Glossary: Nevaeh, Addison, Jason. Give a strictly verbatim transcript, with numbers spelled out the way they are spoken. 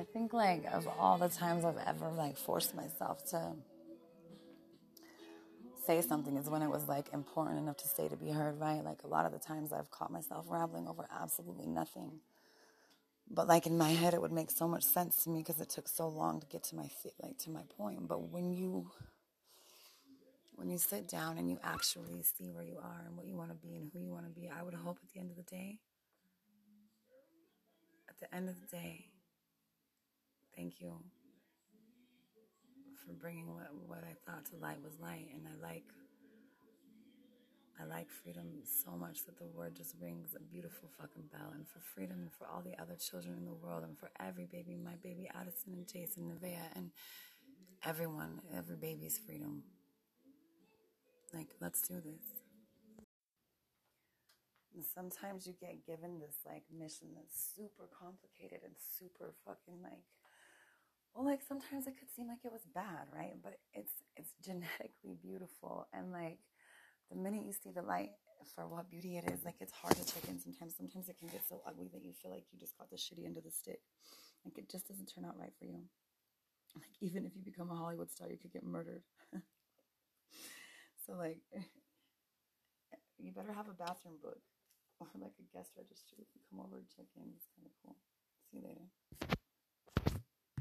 I think, like, of all the times I've ever, like, forced myself to say something is when it was, like, important enough to say to be heard, right? Like, a lot of the times I've caught myself rambling over absolutely nothing. But, like, in my head, it would make so much sense to me because it took so long to get to my, like, to my point. But when you, when you sit down and you actually see where you are and what you want to be and who you want to be, I would hope at the end of the day, at the end of the day, thank you for bringing what, what I thought to light was light. And I like, I like freedom so much that the word just rings a beautiful fucking bell. And for freedom and for all the other children in the world and for every baby, my baby Addison and Jason, Nevaeh, and everyone, every baby's freedom. Like, let's do this. And sometimes you get given this, like, mission that's super complicated and super fucking, like, well, like, sometimes it could seem like it was bad, right? But it's it's genetically beautiful. And, like, the minute you see the light for what beauty it is, like, it's hard to check in sometimes. Sometimes it can get so ugly that you feel like you just got the shitty end of the stick. Like, it just doesn't turn out right for you. Like, even if you become a Hollywood star, you could get murdered. So, like, you better have a bathroom book or, like, a guest registry if you come over and check in. It's kind of cool. See you later.